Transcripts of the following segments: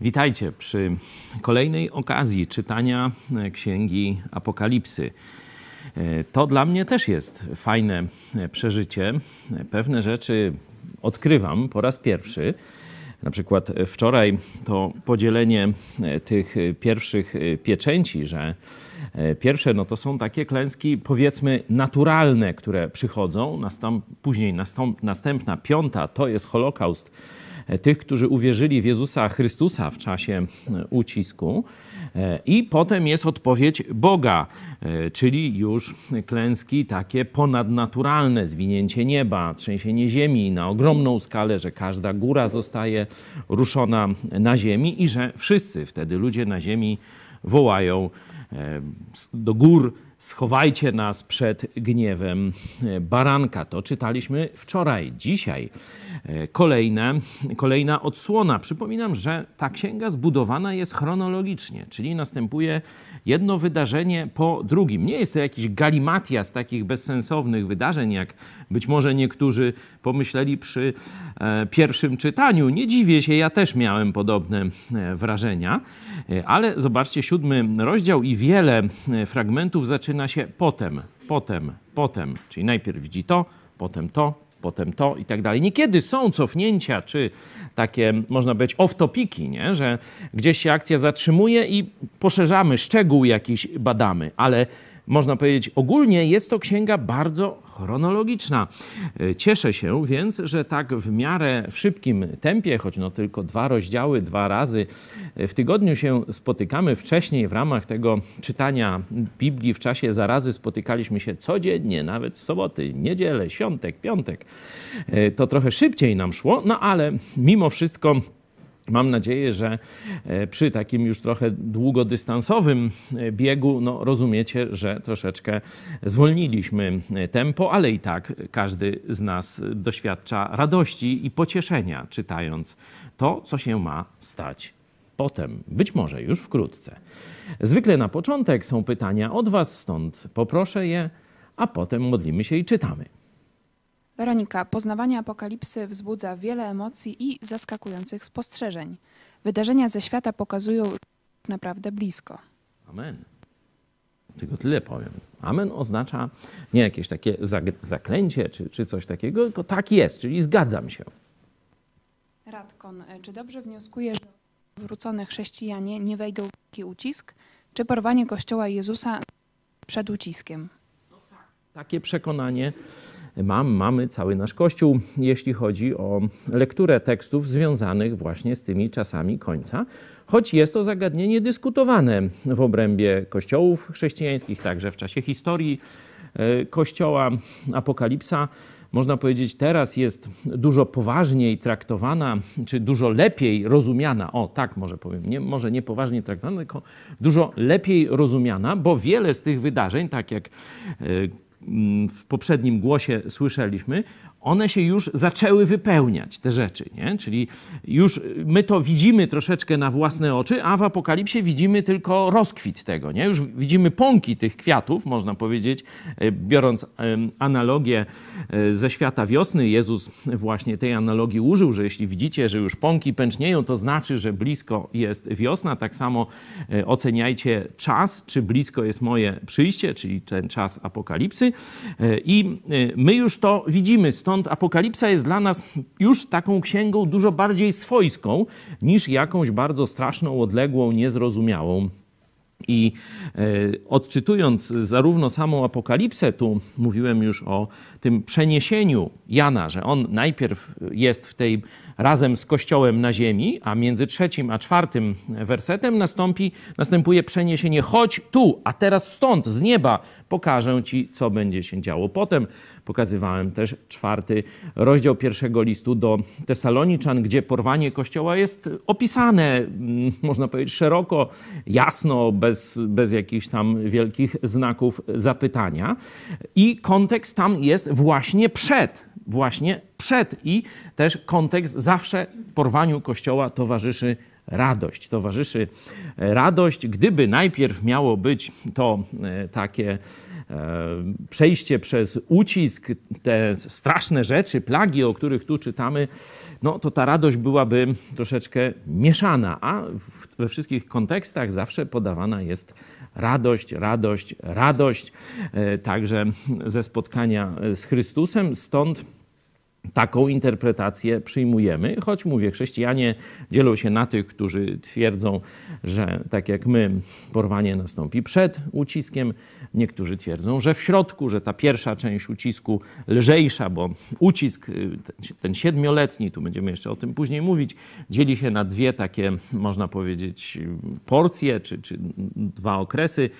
Witajcie przy kolejnej okazji czytania Księgi Apokalipsy. To dla mnie też jest fajne przeżycie. Pewne rzeczy odkrywam po raz pierwszy. Na przykład wczoraj to podzielenie tych pierwszych pieczęci, że pierwsze no to są takie klęski, powiedzmy, naturalne, które przychodzą. Później następna, piąta, to jest Holokaust tych, którzy uwierzyli w Jezusa Chrystusa w czasie ucisku. I potem jest odpowiedź Boga, czyli już klęski takie ponadnaturalne, zwinięcie nieba, trzęsienie ziemi na ogromną skalę, że każda góra zostaje ruszona na ziemi i że wszyscy wtedy ludzie na ziemi wołają do gór: schowajcie nas przed gniewem baranka. To czytaliśmy wczoraj. Dzisiaj kolejna odsłona. Przypominam, że ta księga zbudowana jest chronologicznie, czyli następuje jedno wydarzenie po drugim. Nie jest to jakiś galimatias takich bezsensownych wydarzeń, jak być może niektórzy pomyśleli przy pierwszym czytaniu. Nie dziwię się, ja też miałem podobne wrażenia. Ale zobaczcie, 7 rozdział i wiele fragmentów zaczyna się potem. Czyli najpierw widzi to, potem to, potem to i tak dalej. Niekiedy są cofnięcia, czy takie, można powiedzieć, off-topiki, nie? Że gdzieś się akcja zatrzymuje i poszerzamy, szczegół jakiś badamy, ale można powiedzieć ogólnie jest to księga bardzo chronologiczna. Cieszę się więc, że tak w miarę w szybkim tempie, choć no tylko 2 rozdziały, 2 razy w tygodniu się spotykamy. Wcześniej w ramach tego czytania Biblii w czasie zarazy spotykaliśmy się codziennie, nawet w soboty, niedzielę, świątek, piątek. To trochę szybciej nam szło, no ale mimo wszystko mam nadzieję, że przy takim już trochę długodystansowym biegu, no rozumiecie, że troszeczkę zwolniliśmy tempo, ale i tak każdy z nas doświadcza radości i pocieszenia, czytając to, co się ma stać potem, być może już wkrótce. Zwykle na początek są pytania od was, stąd poproszę je, a potem modlimy się i czytamy. Weronika, poznawanie Apokalipsy wzbudza wiele emocji i zaskakujących spostrzeżeń. Wydarzenia ze świata pokazują naprawdę blisko. Amen. Tylko tyle powiem. Amen oznacza nie jakieś takie zaklęcie czy coś takiego, tylko tak jest, czyli zgadzam się. Radkon, czy dobrze wnioskuję, że wrócone chrześcijanie nie wejdą w taki ucisk, czy porwanie Kościoła Jezusa przed uciskiem? No tak. Takie przekonanie mamy cały nasz Kościół, jeśli chodzi o lekturę tekstów związanych właśnie z tymi czasami końca, choć jest to zagadnienie dyskutowane w obrębie kościołów chrześcijańskich, także w czasie historii Kościoła. Apokalipsa, można powiedzieć, teraz jest dużo poważniej traktowana, czy dużo lepiej rozumiana. O, tak może powiem, może nie poważnie traktowana, tylko dużo lepiej rozumiana, bo wiele z tych wydarzeń, tak jak w poprzednim głosie słyszeliśmy, one się już zaczęły wypełniać, te rzeczy, nie? Czyli już my to widzimy troszeczkę na własne oczy, a w Apokalipsie widzimy tylko rozkwit tego, nie? Już widzimy pąki tych kwiatów, można powiedzieć, biorąc analogię ze świata wiosny. Jezus właśnie tej analogii użył, że jeśli widzicie, że już pąki pęcznieją, to znaczy, że blisko jest wiosna. Tak samo oceniajcie czas, czy blisko jest moje przyjście, czyli ten czas Apokalipsy. I my już to widzimy, stąd Apokalipsa jest dla nas już taką księgą dużo bardziej swojską niż jakąś bardzo straszną, odległą, niezrozumiałą. I odczytując zarówno samą Apokalipsę, tu mówiłem już o tym przeniesieniu Jana, że on najpierw jest w tej razem z Kościołem na ziemi, a między 3. a 4. wersetem następuje przeniesienie: chodź tu, a teraz stąd, z nieba, pokażę ci, co będzie się działo. Potem pokazywałem też 4 rozdział 1 listu do Tesaloniczan, gdzie porwanie Kościoła jest opisane, można powiedzieć, szeroko, jasno, bez jakichś tam wielkich znaków zapytania. I kontekst tam jest właśnie przed. I też kontekst: zawsze porwaniu Kościoła towarzyszy radość. Towarzyszy radość. Gdyby najpierw miało być to takie przejście przez ucisk, te straszne rzeczy, plagi, o których tu czytamy, no to ta radość byłaby troszeczkę mieszana, a we wszystkich kontekstach zawsze podawana jest radość, radość, radość, także ze spotkania z Chrystusem, stąd taką interpretację przyjmujemy, choć mówię, chrześcijanie dzielą się na tych, którzy twierdzą, że tak jak my, porwanie nastąpi przed uciskiem. Niektórzy twierdzą, że w środku, że ta pierwsza część ucisku lżejsza, bo ucisk, ten 7-letni, tu będziemy jeszcze o tym później mówić, dzieli się na dwie takie, można powiedzieć, porcje, czy dwa okresy.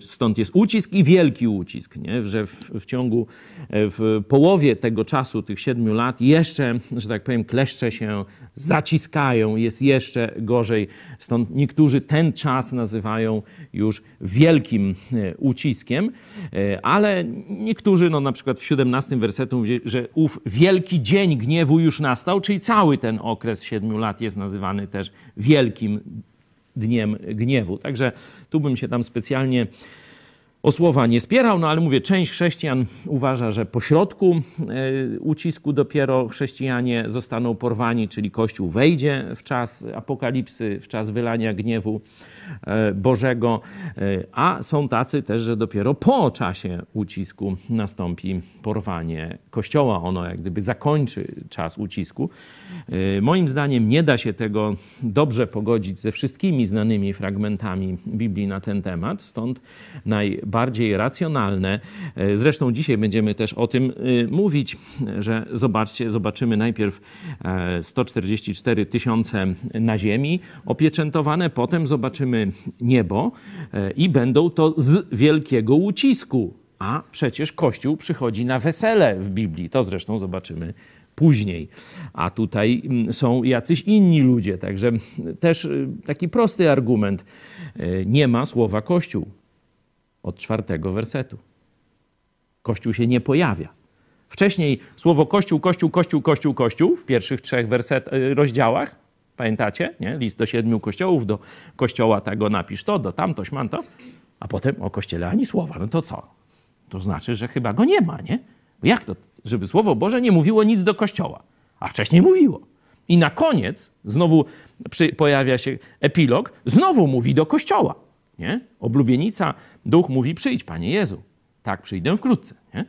Stąd jest ucisk i wielki ucisk, nie? Że w połowie tego czasu, tych 7 lat jeszcze, że tak powiem, kleszcze się zaciskają, jest jeszcze gorzej. Stąd niektórzy ten czas nazywają już wielkim uciskiem, ale niektórzy, no na przykład w 17 wersetu mówi, że ów wielki dzień gniewu już nastał, czyli cały ten okres 7 lat jest nazywany też wielkim dniem gniewu. Także tu bym się tam specjalnie o słowa nie spierał, no ale mówię, część chrześcijan uważa, że po środku ucisku dopiero chrześcijanie zostaną porwani, czyli Kościół wejdzie w czas apokalipsy, w czas wylania gniewu Bożego, a są tacy też, że dopiero po czasie ucisku nastąpi porwanie Kościoła. Ono jak gdyby zakończy czas ucisku. Moim zdaniem nie da się tego dobrze pogodzić ze wszystkimi znanymi fragmentami Biblii na ten temat, stąd najbardziej racjonalne. Zresztą dzisiaj będziemy też o tym mówić, że zobaczymy najpierw 144 000 na ziemi opieczętowane, potem zobaczymy niebo i będą to z wielkiego ucisku. A przecież Kościół przychodzi na wesele w Biblii. To zresztą zobaczymy później. A tutaj są jacyś inni ludzie. Także też taki prosty argument. Nie ma słowa Kościół od 4 wersetu. Kościół się nie pojawia. Wcześniej słowo Kościół, Kościół, Kościół, Kościół, Kościół w pierwszych 3 rozdziałach. Pamiętacie? Nie? List do 7 kościołów, do kościoła tego napisz to, do tamto, śmanto. A potem o Kościele ani słowa. No to co? To znaczy, że chyba go nie ma, nie? Jak to? Żeby Słowo Boże nie mówiło nic do Kościoła. A wcześniej mówiło. I na koniec znowu pojawia się epilog. Znowu mówi do Kościoła, nie? Oblubienica, duch mówi przyjdź, Panie Jezu. Tak, przyjdę wkrótce, nie?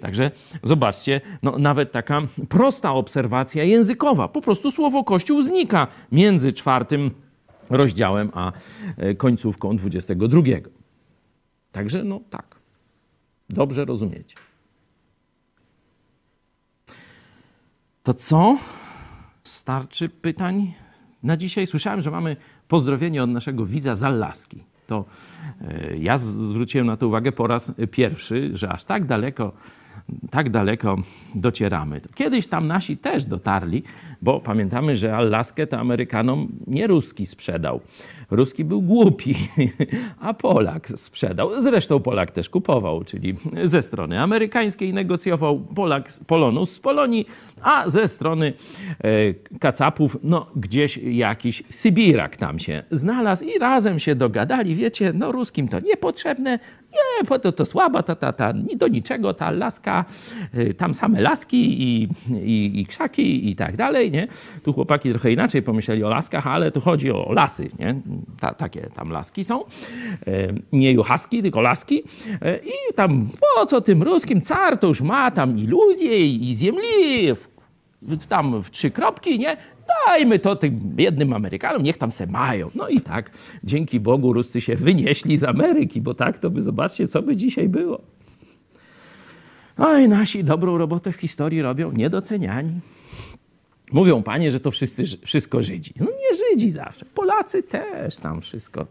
Także zobaczcie, no, nawet taka prosta obserwacja językowa. Po prostu słowo Kościół znika między 4 rozdziałem a końcówką 22. Także no tak. Dobrze rozumiecie. To co? Starczy pytań na dzisiaj? Słyszałem, że mamy pozdrowienie od naszego widza z Allaski. To ja zwróciłem na to uwagę po raz pierwszy, że aż tak daleko docieramy. Kiedyś tam nasi też dotarli, bo pamiętamy, że Alaskę to Amerykanom nie Ruski sprzedał. Ruski był głupi, a Polak sprzedał. Zresztą Polak też kupował, czyli ze strony amerykańskiej negocjował Polak Polonus z Polonii, a ze strony kacapów, no gdzieś jakiś Sybirak tam się znalazł i razem się dogadali. Wiecie, no Ruskim to niepotrzebne, nie, po to słaba, do niczego ta laska, tam same laski i krzaki i tak dalej, nie? Tu chłopaki trochę inaczej pomyśleli o laskach, ale tu chodzi o lasy, nie? Takie tam laski są. Nie juchaski, tylko laski. I tam po co tym ruskim, car to już ma tam i ludzi, i ziemli, tam w 3 kropki, nie? Dajmy to tym biednym Amerykanom, niech tam se mają. No i tak, dzięki Bogu Ruscy się wynieśli z Ameryki, bo tak to by, zobaczcie, co by dzisiaj było. Oj, nasi dobrą robotę w historii robią, niedoceniani. Mówią, panie, że to wszystko Żydzi. No nie Żydzi zawsze, Polacy też tam wszystko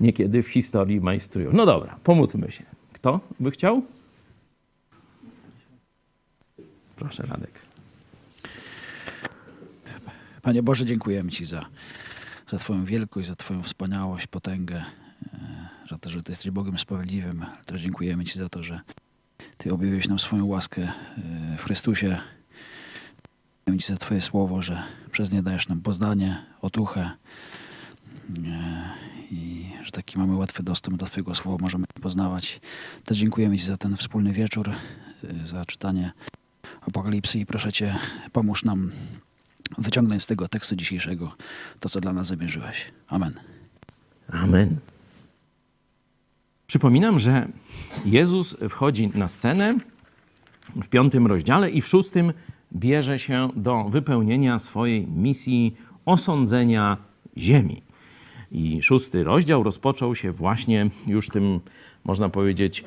niekiedy w historii majstrują. No dobra, pomódlmy się. Kto by chciał? Proszę, Radek. Panie Boże, dziękujemy Ci za Twoją wielkość, za Twoją wspaniałość, potęgę, za to, że Ty jesteś Bogiem sprawiedliwym. Ale też dziękujemy Ci za to, że Ty objawiłeś nam swoją łaskę w Chrystusie. Dziękujemy Ci za Twoje słowo, że przez nie dajesz nam poznanie, otuchę, i że taki mamy łatwy dostęp do Twojego słowa, możemy poznawać. Też dziękujemy Ci za ten wspólny wieczór, za czytanie Apokalipsy i proszę Cię, pomóż nam wyciągnąć z tego tekstu dzisiejszego to, co dla nas zamierzyłeś. Amen. Amen. Przypominam, że Jezus wchodzi na scenę w 5 rozdziale i w 6 bierze się do wypełnienia swojej misji osądzenia ziemi. I 6 rozdział rozpoczął się właśnie już tym, można powiedzieć,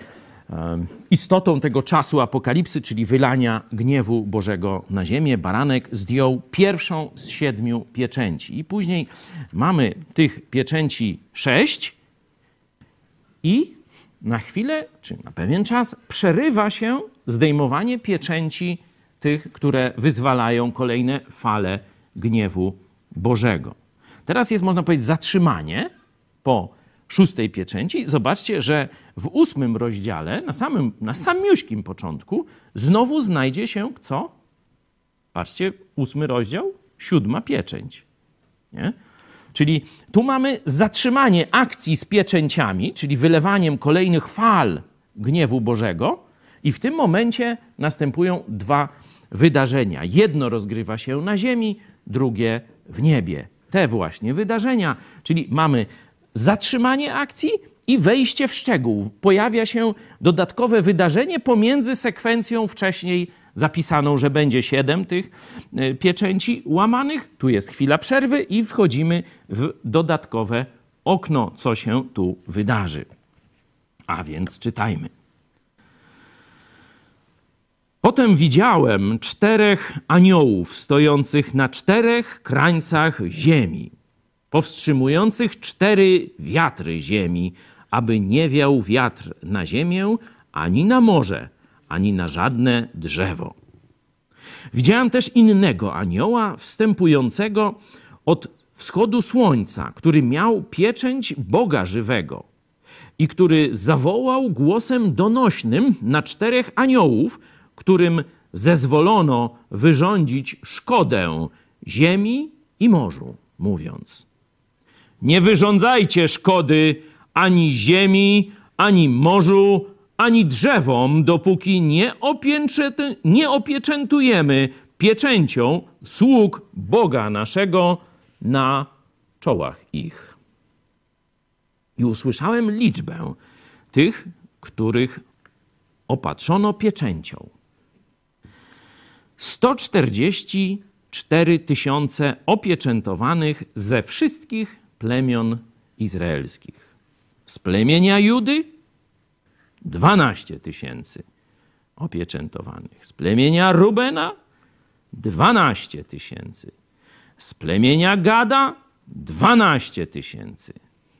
istotą tego czasu apokalipsy, czyli wylania gniewu Bożego na ziemię. Baranek zdjął pierwszą z 7 pieczęci. I później mamy tych pieczęci 6 i na chwilę, czy na pewien czas, przerywa się zdejmowanie pieczęci tych, które wyzwalają kolejne fale gniewu Bożego. Teraz jest, można powiedzieć, zatrzymanie po 6 pieczęci. Zobaczcie, że w 8 rozdziale, na samiuśkim początku, znowu znajdzie się co? Patrzcie, 8 rozdział, 7 pieczęć. Nie? Czyli tu mamy zatrzymanie akcji z pieczęciami, czyli wylewaniem kolejnych fal gniewu Bożego i w tym momencie następują 2 wydarzenia. Jedno rozgrywa się na ziemi, drugie w niebie. Te właśnie wydarzenia, czyli mamy zatrzymanie akcji i wejście w szczegół. Pojawia się dodatkowe wydarzenie pomiędzy sekwencją wcześniej zapisaną, że będzie 7 tych pieczęci łamanych. Tu jest chwila przerwy i wchodzimy w dodatkowe okno, co się tu wydarzy. A więc czytajmy. Potem widziałem 4 aniołów stojących na 4 krańcach ziemi, powstrzymujących 4 wiatry ziemi, aby nie wiał wiatr na ziemię, ani na morze, ani na żadne drzewo. Widziałem też innego anioła wstępującego od wschodu słońca, który miał pieczęć Boga żywego i który zawołał głosem donośnym na 4 aniołów, którym zezwolono wyrządzić szkodę ziemi i morzu, mówiąc: nie wyrządzajcie szkody ani ziemi, ani morzu, ani drzewom, dopóki nie opieczętujemy pieczęcią sług Boga naszego na czołach ich. I usłyszałem liczbę tych, których opatrzono pieczęcią. 144 000 opieczętowanych ze wszystkich plemion izraelskich. Z plemienia Judy 12 000 opieczętowanych. Z plemienia Rubena 12 000. Z plemienia Gada 12 000.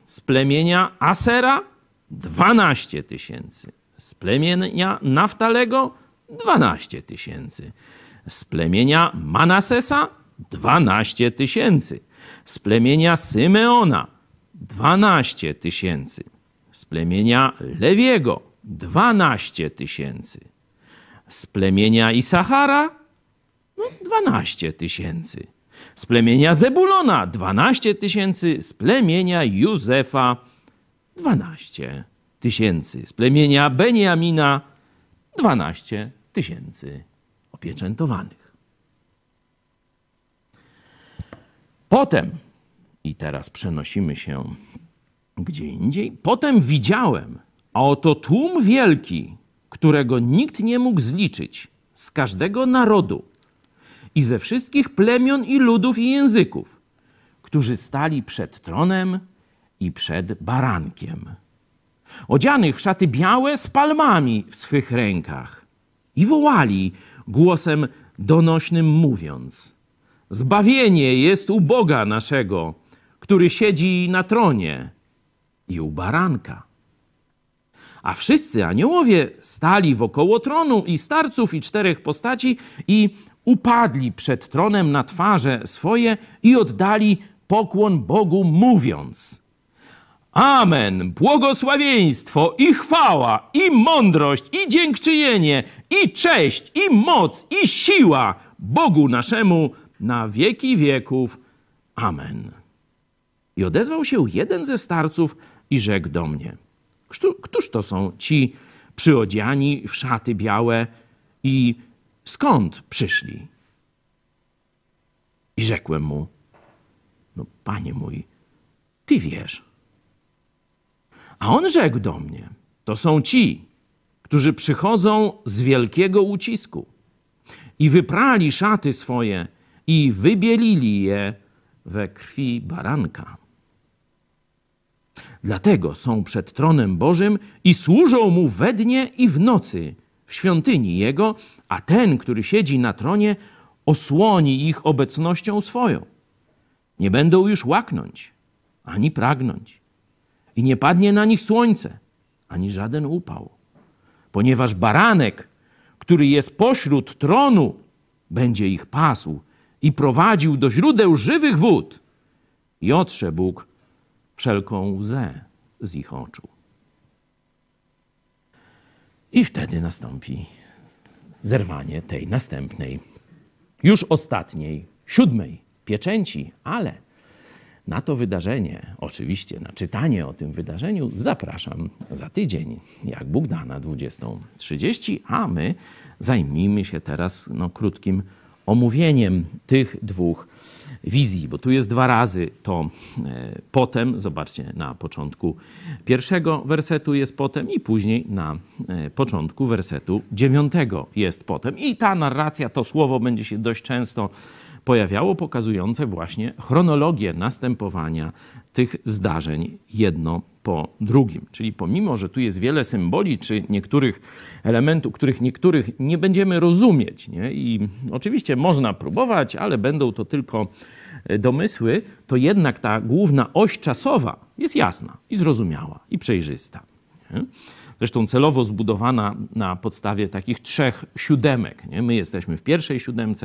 Z plemienia Asera 12 000. Z plemienia Naftalego 12 000. Z plemienia Manasesa 12 000. Z plemienia Symeona 12 000. Z plemienia Lewiego 12 000. Z plemienia Isachara 12 000. Z plemienia Zebulona 12 000. Z plemienia Józefa 12 000. Z plemienia Beniamina 12 000 opieczętowanych. Potem, i teraz przenosimy się gdzie indziej, potem widziałem, a oto tłum wielki, którego nikt nie mógł zliczyć, z każdego narodu i ze wszystkich plemion i ludów i języków, którzy stali przed tronem i przed barankiem, odzianych w szaty białe z palmami w swych rękach i wołali głosem donośnym, mówiąc: zbawienie jest u Boga naszego, który siedzi na tronie, i u baranka. A wszyscy aniołowie stali wokoło tronu i starców i 4 postaci i upadli przed tronem na twarze swoje i oddali pokłon Bogu, mówiąc: amen, błogosławieństwo i chwała, i mądrość, i dziękczynienie, i cześć, i moc, i siła Bogu naszemu na wieki wieków. Amen. I odezwał się jeden ze starców i rzekł do mnie: Któż to są ci przyodziani w szaty białe i skąd przyszli? I rzekłem mu: no, panie mój, ty wiesz. A on rzekł do mnie: to są ci, którzy przychodzą z wielkiego ucisku i wyprali szaty swoje i wybielili je we krwi baranka. Dlatego są przed tronem Bożym i służą Mu we dnie i w nocy w świątyni Jego, a ten, który siedzi na tronie, osłoni ich obecnością swoją. Nie będą już łaknąć, ani pragnąć. I nie padnie na nich słońce, ani żaden upał. Ponieważ Baranek, który jest pośród tronu, będzie ich pasł i prowadził do źródeł żywych wód. I otrze Bóg wszelką łzę z ich oczu. I wtedy nastąpi zerwanie tej następnej, już ostatniej, siódmej pieczęci, ale na to wydarzenie, oczywiście na czytanie o tym wydarzeniu zapraszam za tydzień, jak Bóg da, na 20:30, a my zajmijmy się teraz krótkim omówieniem tych dwóch wizji, bo tu jest dwa razy to potem. Zobaczcie, na początku pierwszego wersetu jest potem i później na początku wersetu 9 jest potem. I ta narracja, to słowo będzie się dość często pojawiało, pokazujące właśnie chronologię następowania tych zdarzeń jedno po drugim. Czyli pomimo, że tu jest wiele symboli czy niektórych elementów, których niektórych nie będziemy rozumieć, nie? I oczywiście można próbować, ale będą to tylko domysły, to jednak ta główna oś czasowa jest jasna i zrozumiała i przejrzysta. Nie? Zresztą celowo zbudowana na podstawie takich 3 siódemek. Nie? My jesteśmy w pierwszej 7,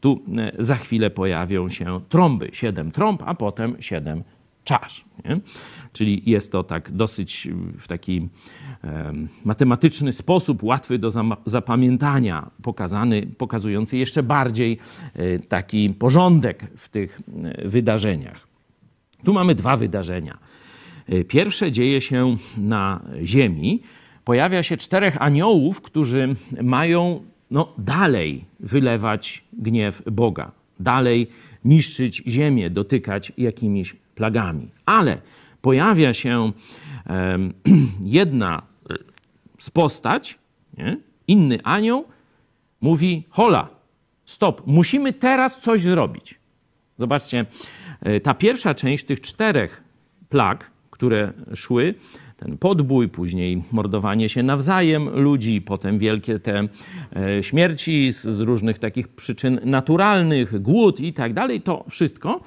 tu za chwilę pojawią się trąby. 7 trąb, a potem 7 czasz. Nie? Czyli jest to tak dosyć w taki matematyczny sposób, łatwy do zapamiętania, pokazujący jeszcze bardziej taki porządek w tych wydarzeniach. Tu mamy 2 wydarzenia. Pierwsze dzieje się na ziemi. Pojawia się 4 aniołów, którzy mają dalej wylewać gniew Boga, dalej niszczyć ziemię, dotykać jakimiś plagami. Ale pojawia się jedna z postać, nie? Inny anioł mówi: hola, stop, musimy teraz coś zrobić. Zobaczcie, ta pierwsza część tych 4 plag, które szły, ten podbój, później mordowanie się nawzajem ludzi, potem wielkie te śmierci z różnych takich przyczyn naturalnych, głód i tak dalej, to wszystko.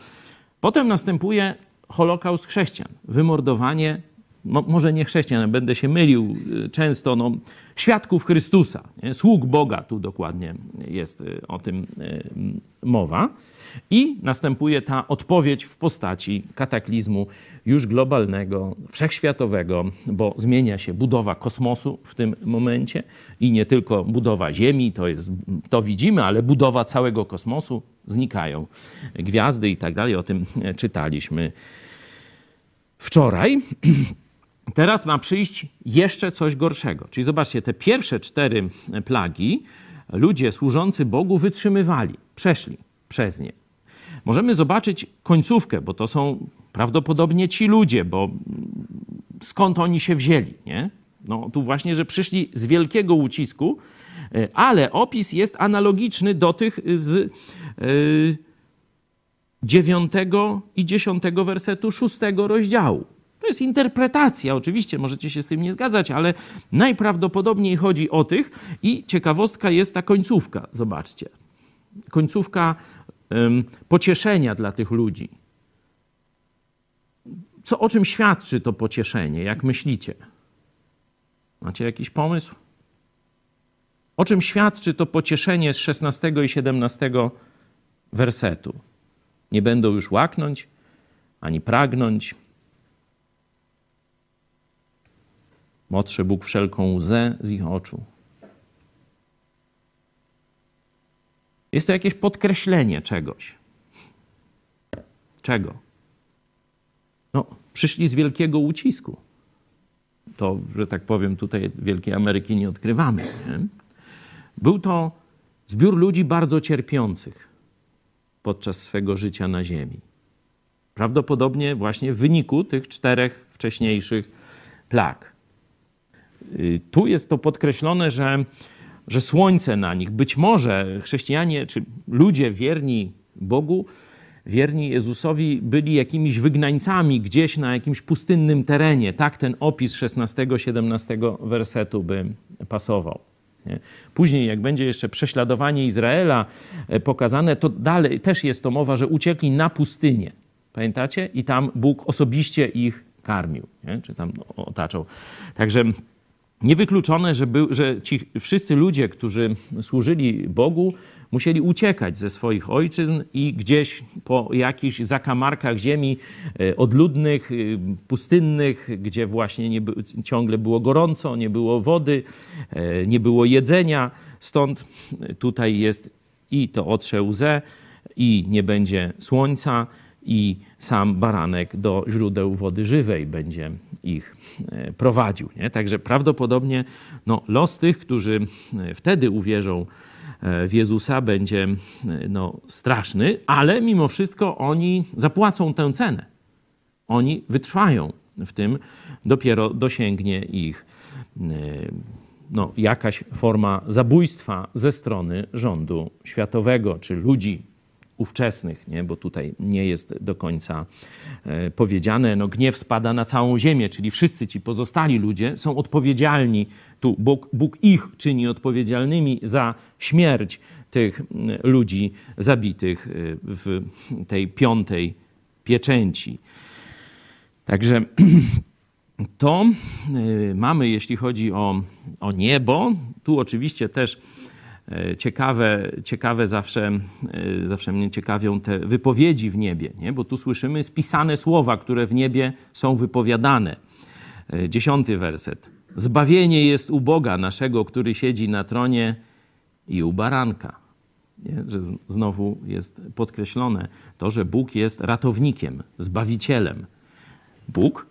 Potem następuje Holokaust chrześcijan, wymordowanie, może nie chrześcijan, będę się mylił często, świadków Chrystusa, nie? Sług Boga, tu dokładnie jest o tym mowa. I następuje ta odpowiedź w postaci kataklizmu już globalnego, wszechświatowego, bo zmienia się budowa kosmosu w tym momencie i nie tylko budowa Ziemi, to widzimy, ale budowa całego kosmosu, znikają gwiazdy i tak dalej. O tym czytaliśmy wczoraj. Teraz ma przyjść jeszcze coś gorszego. Czyli zobaczcie, te pierwsze 4 plagi ludzie służący Bogu wytrzymywali, przeszli przez nie. Możemy zobaczyć końcówkę, bo to są prawdopodobnie ci ludzie, bo skąd oni się wzięli, nie? Tu właśnie, że przyszli z wielkiego ucisku, ale opis jest analogiczny do tych z 9 i 10 wersetu 6 rozdziału. To jest interpretacja, oczywiście możecie się z tym nie zgadzać, ale najprawdopodobniej chodzi o tych i ciekawostka jest ta końcówka, zobaczcie. Końcówka pocieszenia dla tych ludzi. O czym świadczy to pocieszenie, jak myślicie? Macie jakiś pomysł? O czym świadczy to pocieszenie z 16 i 17 wersetu? Nie będą już łaknąć, ani pragnąć. Otrze Bóg wszelką łzę z ich oczu. Jest to jakieś podkreślenie czegoś. Czego? No, przyszli z wielkiego ucisku. To, że tak powiem, tutaj Wielkiej Ameryki nie odkrywamy. Nie? Był to zbiór ludzi bardzo cierpiących podczas swego życia na ziemi. Prawdopodobnie właśnie w wyniku tych czterech wcześniejszych plag. Tu jest to podkreślone, że słońce na nich. Być może chrześcijanie, czy ludzie wierni Bogu, wierni Jezusowi byli jakimiś wygnańcami gdzieś na jakimś pustynnym terenie. Tak ten opis 16-17 wersetu by pasował. Później, jak będzie jeszcze prześladowanie Izraela pokazane, to dalej też jest to mowa, że uciekli na pustynię. Pamiętacie? I tam Bóg osobiście ich karmił, nie? Czy tam otaczał. Także niewykluczone, że ci wszyscy ludzie, którzy służyli Bogu, musieli uciekać ze swoich ojczyzn i gdzieś po jakichś zakamarkach ziemi odludnych, pustynnych, gdzie właśnie ciągle było gorąco, nie było wody, nie było jedzenia. Stąd tutaj jest i to otrze łzę, i nie będzie słońca, i sam baranek do źródeł wody żywej będzie ich prowadził. Nie? Także prawdopodobnie no, los tych, którzy wtedy uwierzą w Jezusa, będzie no, straszny, ale mimo wszystko oni zapłacą tę cenę. Oni wytrwają w tym, dopiero dosięgnie ich no, jakaś forma zabójstwa ze strony rządu światowego czy ludzi ówczesnych, nie? Bo tutaj nie jest do końca powiedziane. No, gniew spada na całą ziemię, czyli wszyscy ci pozostali ludzie są odpowiedzialni. Tu Bóg ich czyni odpowiedzialnymi za śmierć tych ludzi zabitych w tej piątej pieczęci. Także to mamy, jeśli chodzi o niebo. Tu oczywiście też Ciekawe zawsze mnie ciekawią te wypowiedzi w niebie, nie? Bo tu słyszymy spisane słowa, które w niebie są wypowiadane. 10 werset. Zbawienie jest u Boga naszego, który siedzi na tronie i u baranka. Nie? Że znowu jest podkreślone to, że Bóg jest ratownikiem, zbawicielem. Bóg,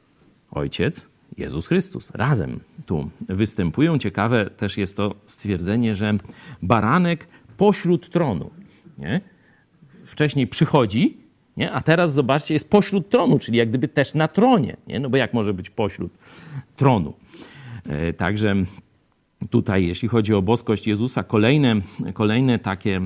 Ojciec, Jezus Chrystus razem tu występują. Ciekawe też jest to stwierdzenie, że baranek pośród tronu. Nie? Wcześniej przychodzi, nie? A teraz zobaczcie, jest pośród tronu, czyli jak gdyby też na tronie. Nie? No bo jak może być pośród tronu? Także tutaj, jeśli chodzi o boskość Jezusa, kolejne takie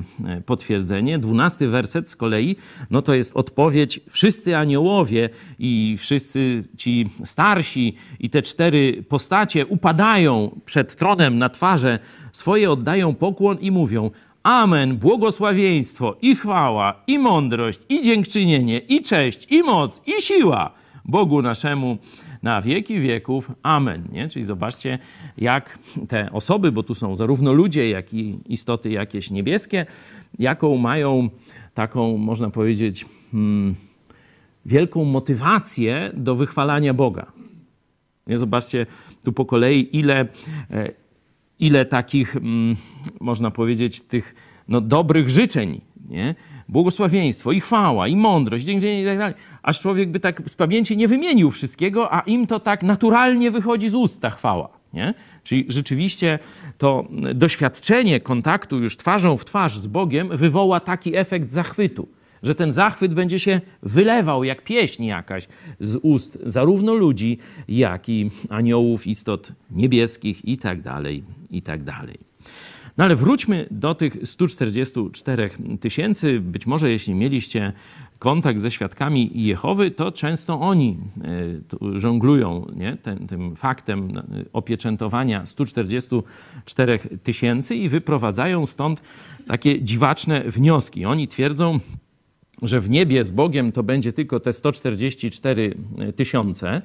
potwierdzenie. 12 werset z kolei, no to jest odpowiedź. Wszyscy aniołowie i wszyscy ci starsi i te 4 postacie upadają przed tronem na twarze swoje, oddają pokłon i mówią: Amen, błogosławieństwo i chwała, i mądrość, i dziękczynienie, i cześć, i moc, i siła Bogu naszemu na wieki wieków. Amen. Nie? Czyli zobaczcie, jak te osoby, bo tu są zarówno ludzie, jak i istoty jakieś niebieskie, jaką mają taką, można powiedzieć, wielką motywację do wychwalania Boga. Nie? Zobaczcie tu po kolei, ile takich, można powiedzieć, tych no, dobrych życzeń, nie? Błogosławieństwo i chwała i mądrość, dziękczynienie i tak dalej. Aż człowiek by tak z pamięci nie wymienił wszystkiego, a im to tak naturalnie wychodzi z ust ta chwała. Nie? Czyli rzeczywiście to doświadczenie kontaktu już twarzą w twarz z Bogiem wywoła taki efekt zachwytu, że ten zachwyt będzie się wylewał jak pieśń jakaś z ust zarówno ludzi, jak i aniołów, istot niebieskich i tak dalej, i tak dalej. No ale wróćmy do tych 144 tysięcy. Być może jeśli mieliście kontakt ze Świadkami Jehowy, to często oni żonglują, nie? Tym faktem opieczętowania 144 tysięcy i wyprowadzają stąd takie dziwaczne wnioski. Oni twierdzą, że w niebie z Bogiem to będzie tylko te 144 tysiące.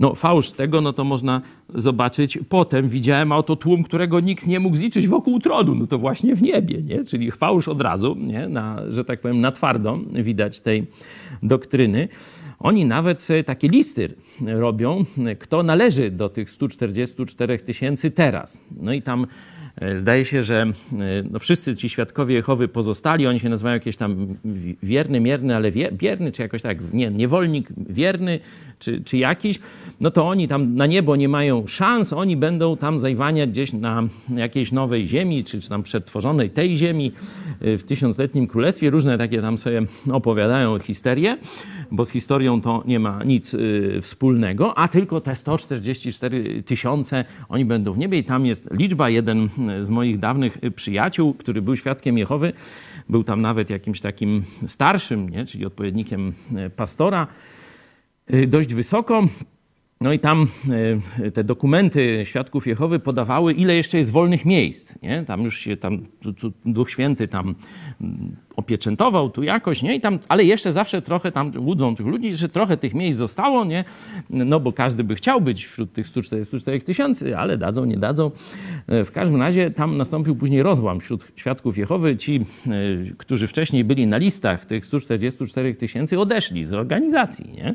No fałsz z tego, no to można zobaczyć potem. Widziałem, a oto tłum, którego nikt nie mógł zliczyć wokół tronu. No to właśnie w niebie, nie? Czyli fałsz od razu, nie? Że tak powiem, na twardo widać tej doktryny. Oni nawet sobie takie listy robią, kto należy do tych 144 tysięcy teraz. No i tam Zdaje się, że wszyscy ci świadkowie Jehowy pozostali, oni się nazywają jakieś tam wierny, mierny, ale bierny, czy jakoś tak, nie, niewolnik wierny, czy jakiś, no to oni tam na niebo nie mają szans, oni będą tam zajwaniać gdzieś na jakiejś nowej ziemi, czy tam przetworzonej tej ziemi w tysiącletnim królestwie. Różne takie tam sobie opowiadają histerię, bo z historią to nie ma nic wspólnego, a tylko te 144 tysiące oni będą w niebie i tam jest liczba. Jeden z moich dawnych przyjaciół, który był świadkiem Jehowy, był tam nawet jakimś takim starszym, nie? Czyli odpowiednikiem pastora, dość wysoko. No i tam te dokumenty świadków Jehowy podawały, ile jeszcze jest wolnych miejsc. Nie? Tam już się tam Duch Święty tam opieczętował tu jakoś, nie? I tam, ale jeszcze zawsze trochę tam łudzą tych ludzi, że trochę tych miejsc zostało, nie? No bo każdy by chciał być wśród tych 144 tysięcy, ale dadzą, nie dadzą. W każdym razie tam nastąpił później rozłam wśród świadków Jehowy. Ci, którzy wcześniej byli na listach tych 144 tysięcy, odeszli z organizacji, nie?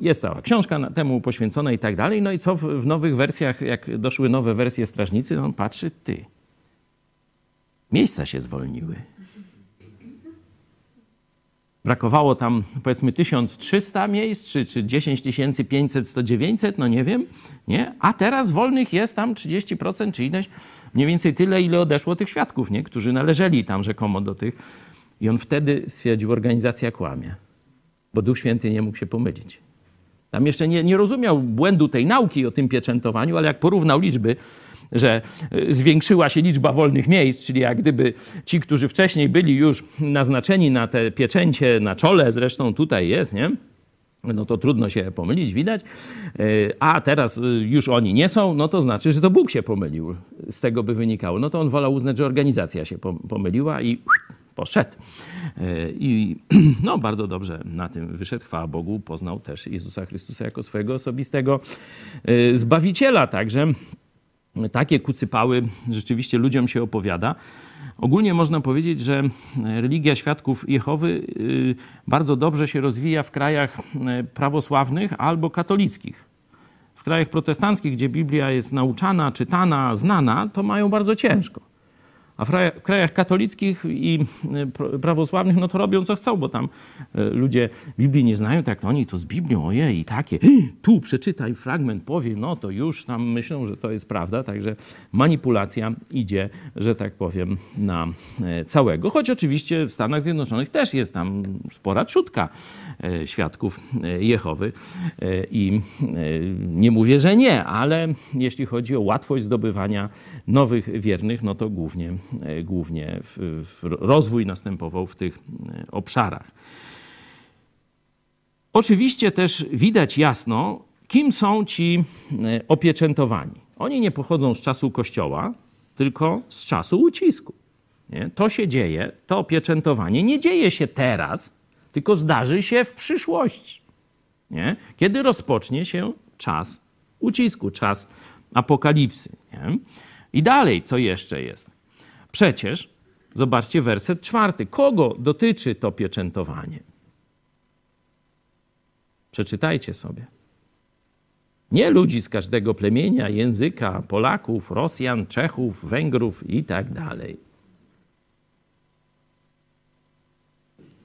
Jest cała książka temu poświęcona i tak dalej. No i co w nowych wersjach, jak doszły nowe wersje Strażnicy, on patrzy, ty, miejsca się zwolniły. Brakowało tam powiedzmy 1300 miejsc, czy 10 500, 100, 900, no nie wiem, nie? A teraz wolnych jest tam 30%, czy ileś, mniej więcej tyle, ile odeszło tych świadków, nie? Którzy należeli tam rzekomo do tych. I on wtedy stwierdził, organizacja kłamie, bo Duch Święty nie mógł się pomylić. Tam jeszcze nie rozumiał błędu tej nauki o tym pieczętowaniu, ale jak porównał liczby, że zwiększyła się liczba wolnych miejsc, czyli jak gdyby ci, którzy wcześniej byli już naznaczeni na te pieczęcie na czole, zresztą tutaj jest, nie? No to trudno się pomylić, widać, a teraz już oni nie są, no to znaczy, że to Bóg się pomylił, z tego by wynikało. No to on wolał uznać, że organizacja się pomyliła i poszedł. I no bardzo dobrze na tym wyszedł. Chwała Bogu, poznał też Jezusa Chrystusa jako swojego osobistego Zbawiciela. Także takie kucypały rzeczywiście ludziom się opowiada. Ogólnie można powiedzieć, że religia świadków Jehowy bardzo dobrze się rozwija w krajach prawosławnych albo katolickich. W krajach protestanckich, gdzie Biblia jest nauczana, czytana, znana, to mają bardzo ciężko. A w krajach katolickich i prawosławnych no to robią co chcą, bo tam ludzie Biblii nie znają, tak to oni to z Biblią, ojej, i takie, tu przeczytaj fragment, powie, no to już tam myślą, że to jest prawda, także manipulacja idzie, że tak powiem, na całego. Choć oczywiście w Stanach Zjednoczonych też jest tam spora trzutka świadków Jehowy i nie mówię, że nie, ale jeśli chodzi o łatwość zdobywania nowych wiernych, no to głównie rozwój następował w tych obszarach. Oczywiście też widać jasno, kim są ci opieczętowani. Oni nie pochodzą z czasu Kościoła, tylko z czasu ucisku. Nie? To się dzieje, to opieczętowanie nie dzieje się teraz, tylko zdarzy się w przyszłości. Nie? Kiedy rozpocznie się czas ucisku, czas apokalipsy. Nie? I dalej, co jeszcze jest? Przecież, zobaczcie werset 4. Kogo dotyczy to pieczętowanie? Przeczytajcie sobie. Nie ludzi z każdego plemienia, języka, Polaków, Rosjan, Czechów, Węgrów i tak dalej.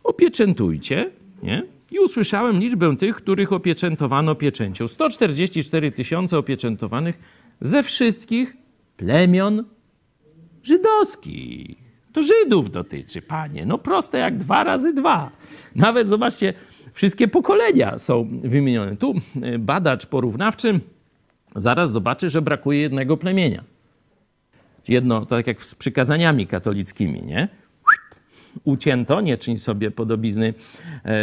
Opieczętujcie, nie? I usłyszałem liczbę tych, których opieczętowano pieczęcią. 144 tysiące opieczętowanych ze wszystkich plemion żydowskich. To Żydów dotyczy, panie. No proste jak 2 razy 2. Nawet zobaczcie, wszystkie pokolenia są wymienione. Tu badacz porównawczy zaraz zobaczy, że brakuje jednego plemienia. Jedno, tak jak z przykazaniami katolickimi, nie? Ucięto, nie czyń sobie podobizny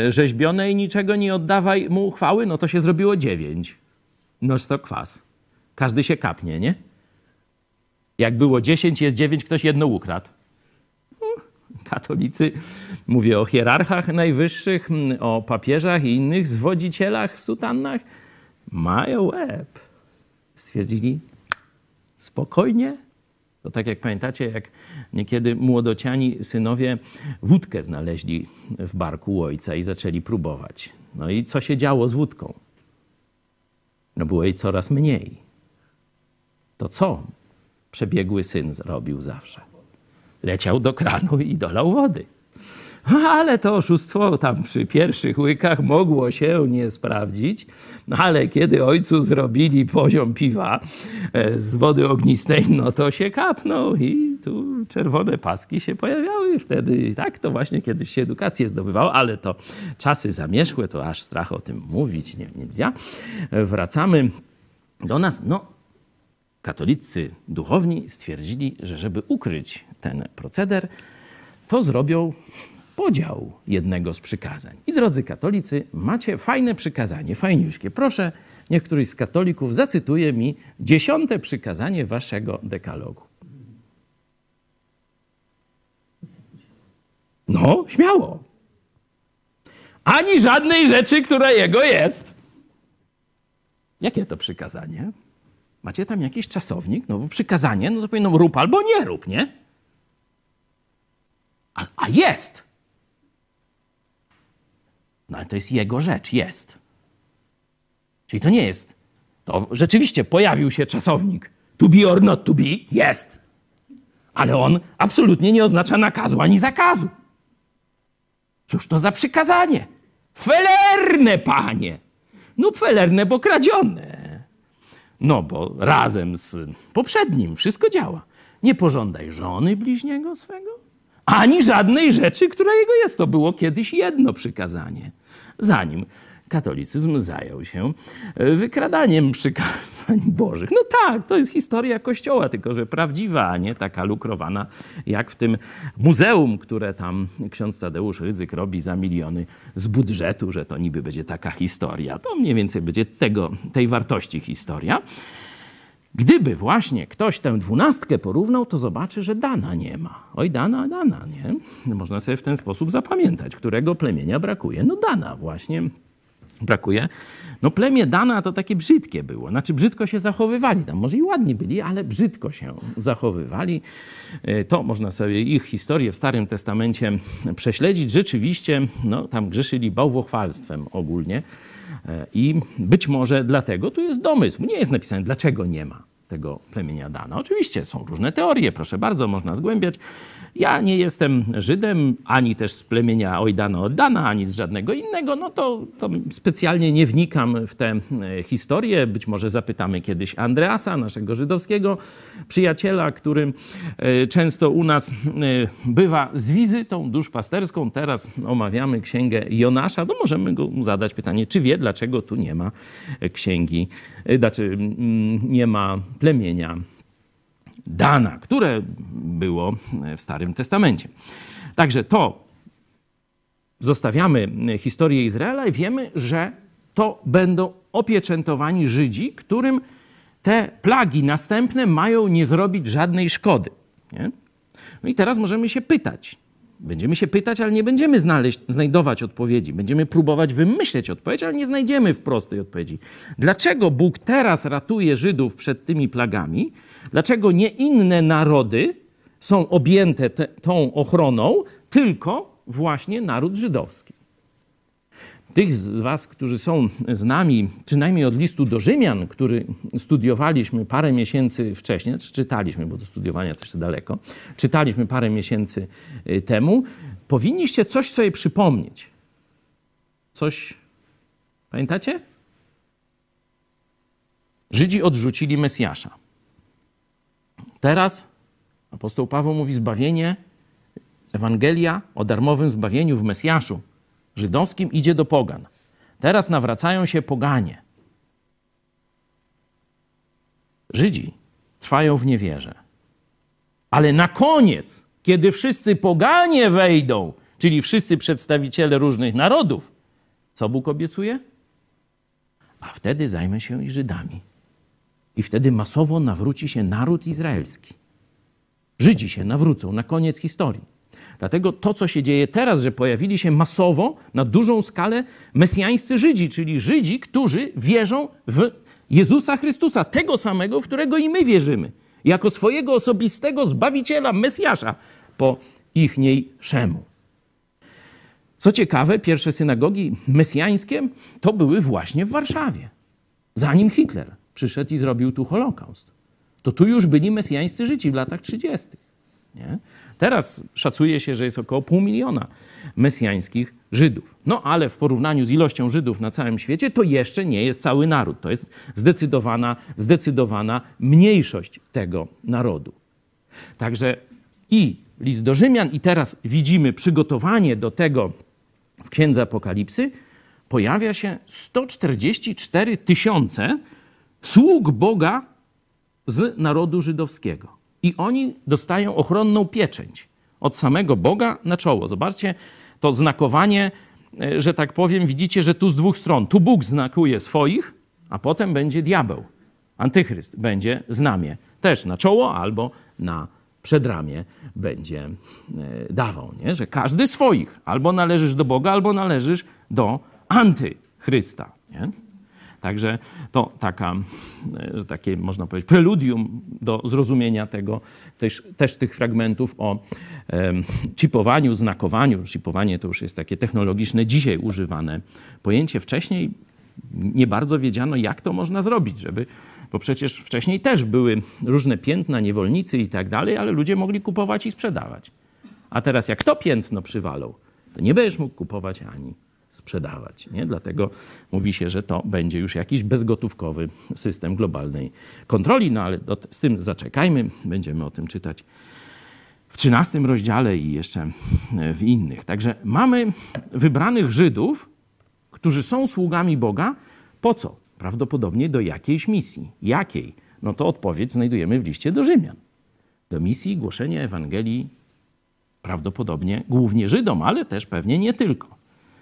rzeźbionej, niczego nie oddawaj mu chwały, no to się zrobiło 9. Noż to kwas. Każdy się kapnie, nie? Jak było 10, jest 9, ktoś jedno ukradł. Katolicy, mówię o hierarchach najwyższych, o papieżach i innych zwodzicielach w sutannach, mają łeb. Stwierdzili, spokojnie. To tak jak pamiętacie, jak niekiedy młodociani synowie wódkę znaleźli w barku u ojca i zaczęli próbować. No i co się działo z wódką? No było jej coraz mniej. To co? przebiegły syn zrobił zawsze. Leciał do kranu i dolał wody. Ale to oszustwo tam przy pierwszych łykach mogło się nie sprawdzić, ale kiedy ojcu zrobili poziom piwa z wody ognistej, no to się kapnął i tu czerwone paski się pojawiały wtedy. Tak to właśnie kiedyś się edukację zdobywało, ale to czasy zamierzchłe, to aż strach o tym mówić, nie. Wracamy do nas. No, katolicy duchowni stwierdzili, że żeby ukryć ten proceder, to zrobią podział jednego z przykazań. I drodzy katolicy, macie fajne przykazanie, fajniuśkie. Proszę, niech któryś z katolików zacytuje mi 10. przykazanie waszego dekalogu. No, śmiało. Ani żadnej rzeczy, która jego jest. Jakie to przykazanie? Macie tam jakiś czasownik? No bo przykazanie, no to powinno rób albo nie rób, nie? A jest. No ale to jest jego rzecz, jest. Czyli to nie jest. To rzeczywiście pojawił się czasownik. To be or not to be, jest. Ale on absolutnie nie oznacza nakazu ani zakazu. Cóż to za przykazanie? Felerne, panie. No felerne, bo kradzione. No bo razem z poprzednim wszystko działa. Nie pożądaj żony bliźniego swego, ani żadnej rzeczy, która jego jest. To było kiedyś jedno przykazanie. Zanim katolicyzm zajął się wykradaniem przykazań bożych. No tak, to jest historia Kościoła, tylko że prawdziwa, a nie taka lukrowana jak w tym muzeum, które tam ksiądz Tadeusz Rydzyk robi za miliony z budżetu, że to niby będzie taka historia. To mniej więcej będzie tej wartości historia. Gdyby właśnie ktoś tę 12 porównał, to zobaczy, że dana nie ma. Oj, dana, nie? Można sobie w ten sposób zapamiętać, którego plemienia brakuje. No dana właśnie brakuje. No plemię dana to takie brzydkie było. Znaczy brzydko się zachowywali. Tam może i ładni byli, ale brzydko się zachowywali. To można sobie ich historię w Starym Testamencie prześledzić. Rzeczywiście, no tam grzeszyli bałwochwalstwem ogólnie. I być może dlatego tu jest domysł. Nie jest napisane, dlaczego nie ma tego plemienia Dana. Oczywiście są różne teorie, proszę bardzo, można zgłębiać. Ja nie jestem Żydem, ani też z plemienia Ojdana od Dana, ani z żadnego innego. No to specjalnie nie wnikam w te historie. Być może zapytamy kiedyś Andreasa, naszego żydowskiego przyjaciela, który często u nas bywa z wizytą duszpasterską. Teraz omawiamy Księgę Jonasza. To możemy go zadać pytanie, czy wie, dlaczego tu nie ma księgi, znaczy nie ma plemienia Dana, które było w Starym Testamencie. Także to zostawiamy historię Izraela i wiemy, że to będą opieczętowani Żydzi, którym te plagi następne mają nie zrobić żadnej szkody. Nie? No i teraz możemy się pytać. Będziemy się pytać, ale nie będziemy znajdować odpowiedzi. Będziemy próbować wymyśleć odpowiedź, ale nie znajdziemy prostej odpowiedzi. Dlaczego Bóg teraz ratuje Żydów przed tymi plagami? Dlaczego nie inne narody są objęte tą ochroną, tylko właśnie naród żydowski? Tych z was, którzy są z nami, przynajmniej od listu do Rzymian, który studiowaliśmy parę miesięcy wcześniej, czytaliśmy, bo do studiowania to jeszcze daleko, czytaliśmy parę miesięcy temu, powinniście coś sobie przypomnieć. Coś pamiętacie? Żydzi odrzucili Mesjasza. Teraz apostoł Paweł mówi zbawienie, Ewangelia o darmowym zbawieniu w Mesjaszu żydowskim idzie do pogan. Teraz nawracają się poganie. Żydzi trwają w niewierze. Ale na koniec, kiedy wszyscy poganie wejdą, czyli wszyscy przedstawiciele różnych narodów, co Bóg obiecuje? A wtedy zajmę się i Żydami. I wtedy masowo nawróci się naród izraelski. Żydzi się nawrócą na koniec historii. Dlatego to, co się dzieje teraz, że pojawili się masowo, na dużą skalę mesjańscy Żydzi, czyli Żydzi, którzy wierzą w Jezusa Chrystusa, tego samego, w którego i my wierzymy, jako swojego osobistego Zbawiciela, Mesjasza, po ichniejszemu. Co ciekawe, pierwsze synagogi mesjańskie to były właśnie w Warszawie, zanim Hitler przyszedł i zrobił tu Holokaust. to tu już byli mesjańscy Żydzi w latach 30. Nie? Teraz szacuje się, że jest około 500 000 mesjańskich Żydów. No ale w porównaniu z ilością Żydów na całym świecie to jeszcze nie jest cały naród. To jest zdecydowana mniejszość tego narodu. Także i List do Rzymian, i teraz widzimy przygotowanie do tego w Księdze Apokalipsy, pojawia się 144 000 sług Boga z narodu żydowskiego. I oni dostają ochronną pieczęć od samego Boga na czoło. Zobaczcie to znakowanie, że tak powiem, widzicie, że tu z dwóch stron. Tu Bóg znakuje swoich, a potem będzie diabeł. Antychryst będzie znamie. Też na czoło albo na przedramię będzie dawał. Nie? Że każdy swoich. Albo należysz do Boga, albo należysz do Antychrysta. Nie? Także to takie, można powiedzieć, preludium do zrozumienia tego, też tych fragmentów o chipowaniu, znakowaniu. Chipowanie to już jest takie technologiczne, dzisiaj używane pojęcie. Wcześniej nie bardzo wiedziano, jak to można zrobić, bo przecież wcześniej też były różne piętna, niewolnicy i tak dalej, ale ludzie mogli kupować i sprzedawać. A teraz jak to piętno przywalą, to nie będziesz mógł kupować ani sprzedawać. Nie? Dlatego mówi się, że to będzie już jakiś bezgotówkowy system globalnej kontroli, no ale z tym zaczekajmy. Będziemy o tym czytać w 13 rozdziale i jeszcze w innych. Także mamy wybranych Żydów, którzy są sługami Boga. Po co? Prawdopodobnie do jakiejś misji. Jakiej? No to odpowiedź znajdujemy w liście do Rzymian. Do misji głoszenia Ewangelii prawdopodobnie głównie Żydom, ale też pewnie nie tylko.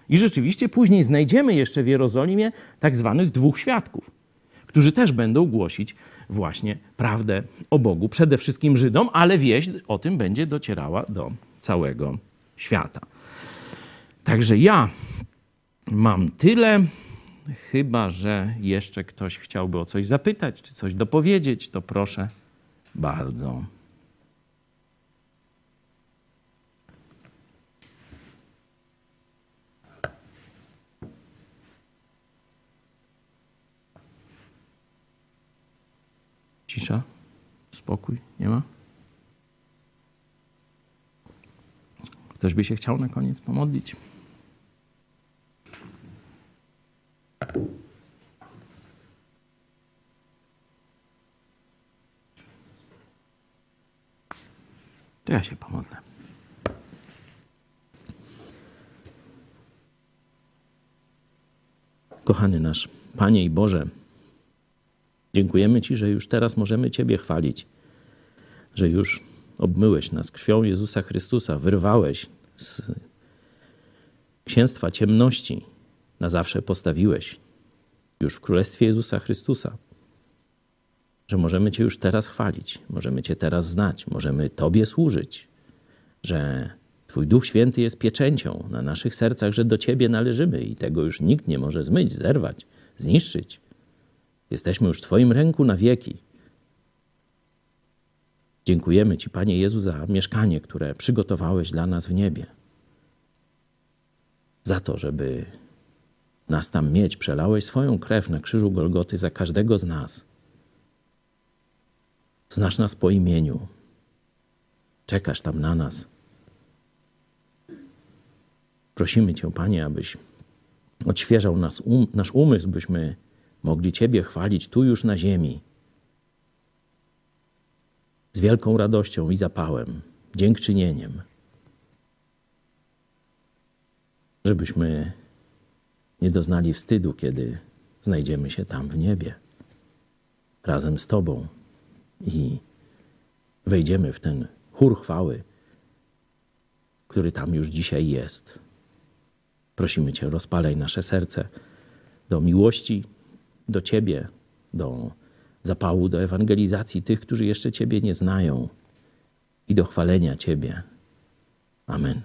I rzeczywiście później znajdziemy jeszcze w Jerozolimie tak zwanych dwóch świadków, którzy też będą głosić właśnie prawdę o Bogu. Przede wszystkim Żydom, ale wieść o tym będzie docierała do całego świata. Także ja mam tyle, chyba że jeszcze ktoś chciałby o coś zapytać, czy coś dopowiedzieć, to proszę bardzo. Cisza, spokój, nie ma? Ktoś by się chciał na koniec pomodlić? To ja się pomodlę. Kochany nasz Panie i Boże, dziękujemy Ci, że już teraz możemy Ciebie chwalić, że już obmyłeś nas krwią Jezusa Chrystusa, wyrwałeś z księstwa ciemności, na zawsze postawiłeś już w Królestwie Jezusa Chrystusa, że możemy Cię już teraz chwalić, możemy Cię teraz znać, możemy Tobie służyć, że Twój Duch Święty jest pieczęcią na naszych sercach, że do Ciebie należymy i tego już nikt nie może zmyć, zerwać, zniszczyć. Jesteśmy już w Twoim ręku na wieki. Dziękujemy Ci, Panie Jezu, za mieszkanie, które przygotowałeś dla nas w niebie. Za to, żeby nas tam mieć, przelałeś swoją krew na krzyżu Golgoty za każdego z nas. Znasz nas po imieniu. Czekasz tam na nas. Prosimy Cię, Panie, abyś odświeżał nasz umysł, byśmy mogli Ciebie chwalić tu już na ziemi. Z wielką radością i zapałem, dziękczynieniem. Żebyśmy nie doznali wstydu, kiedy znajdziemy się tam w niebie. Razem z Tobą i wejdziemy w ten chór chwały, który tam już dzisiaj jest. Prosimy Cię, rozpalaj nasze serce do miłości, do Ciebie, do zapału, do ewangelizacji tych, którzy jeszcze Ciebie nie znają i do chwalenia Ciebie. Amen.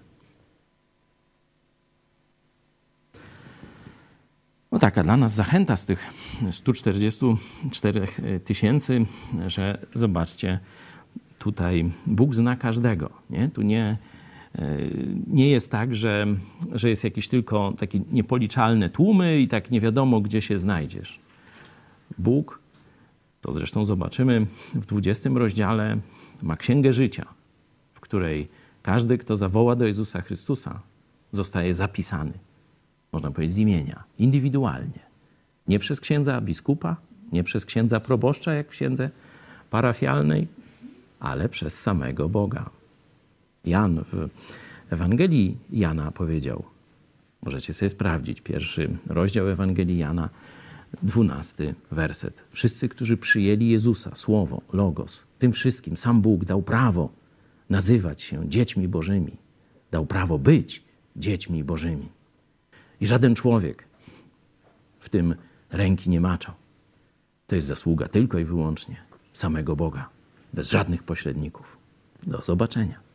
No taka dla nas zachęta z tych 144 000, że zobaczcie, tutaj Bóg zna każdego. Nie? Tu nie jest tak, że jest jakiś tylko taki niepoliczalne tłumy i tak nie wiadomo, gdzie się znajdziesz. Bóg To zresztą zobaczymy w 20 rozdziale, ma Księgę Życia, w której każdy, kto zawoła do Jezusa Chrystusa, zostaje zapisany, można powiedzieć z imienia, indywidualnie. Nie przez księdza biskupa, nie przez księdza proboszcza, jak w księdze parafialnej, ale przez samego Boga. Jan w Ewangelii Jana powiedział, możecie sobie sprawdzić, 1 rozdział Ewangelii Jana, 12 werset. Wszyscy, którzy przyjęli Jezusa, Słowo, Logos, tym wszystkim sam Bóg dał prawo nazywać się dziećmi Bożymi. Dał prawo być dziećmi Bożymi. I żaden człowiek w tym ręki nie maczał. To jest zasługa tylko i wyłącznie samego Boga, bez żadnych pośredników. Do zobaczenia.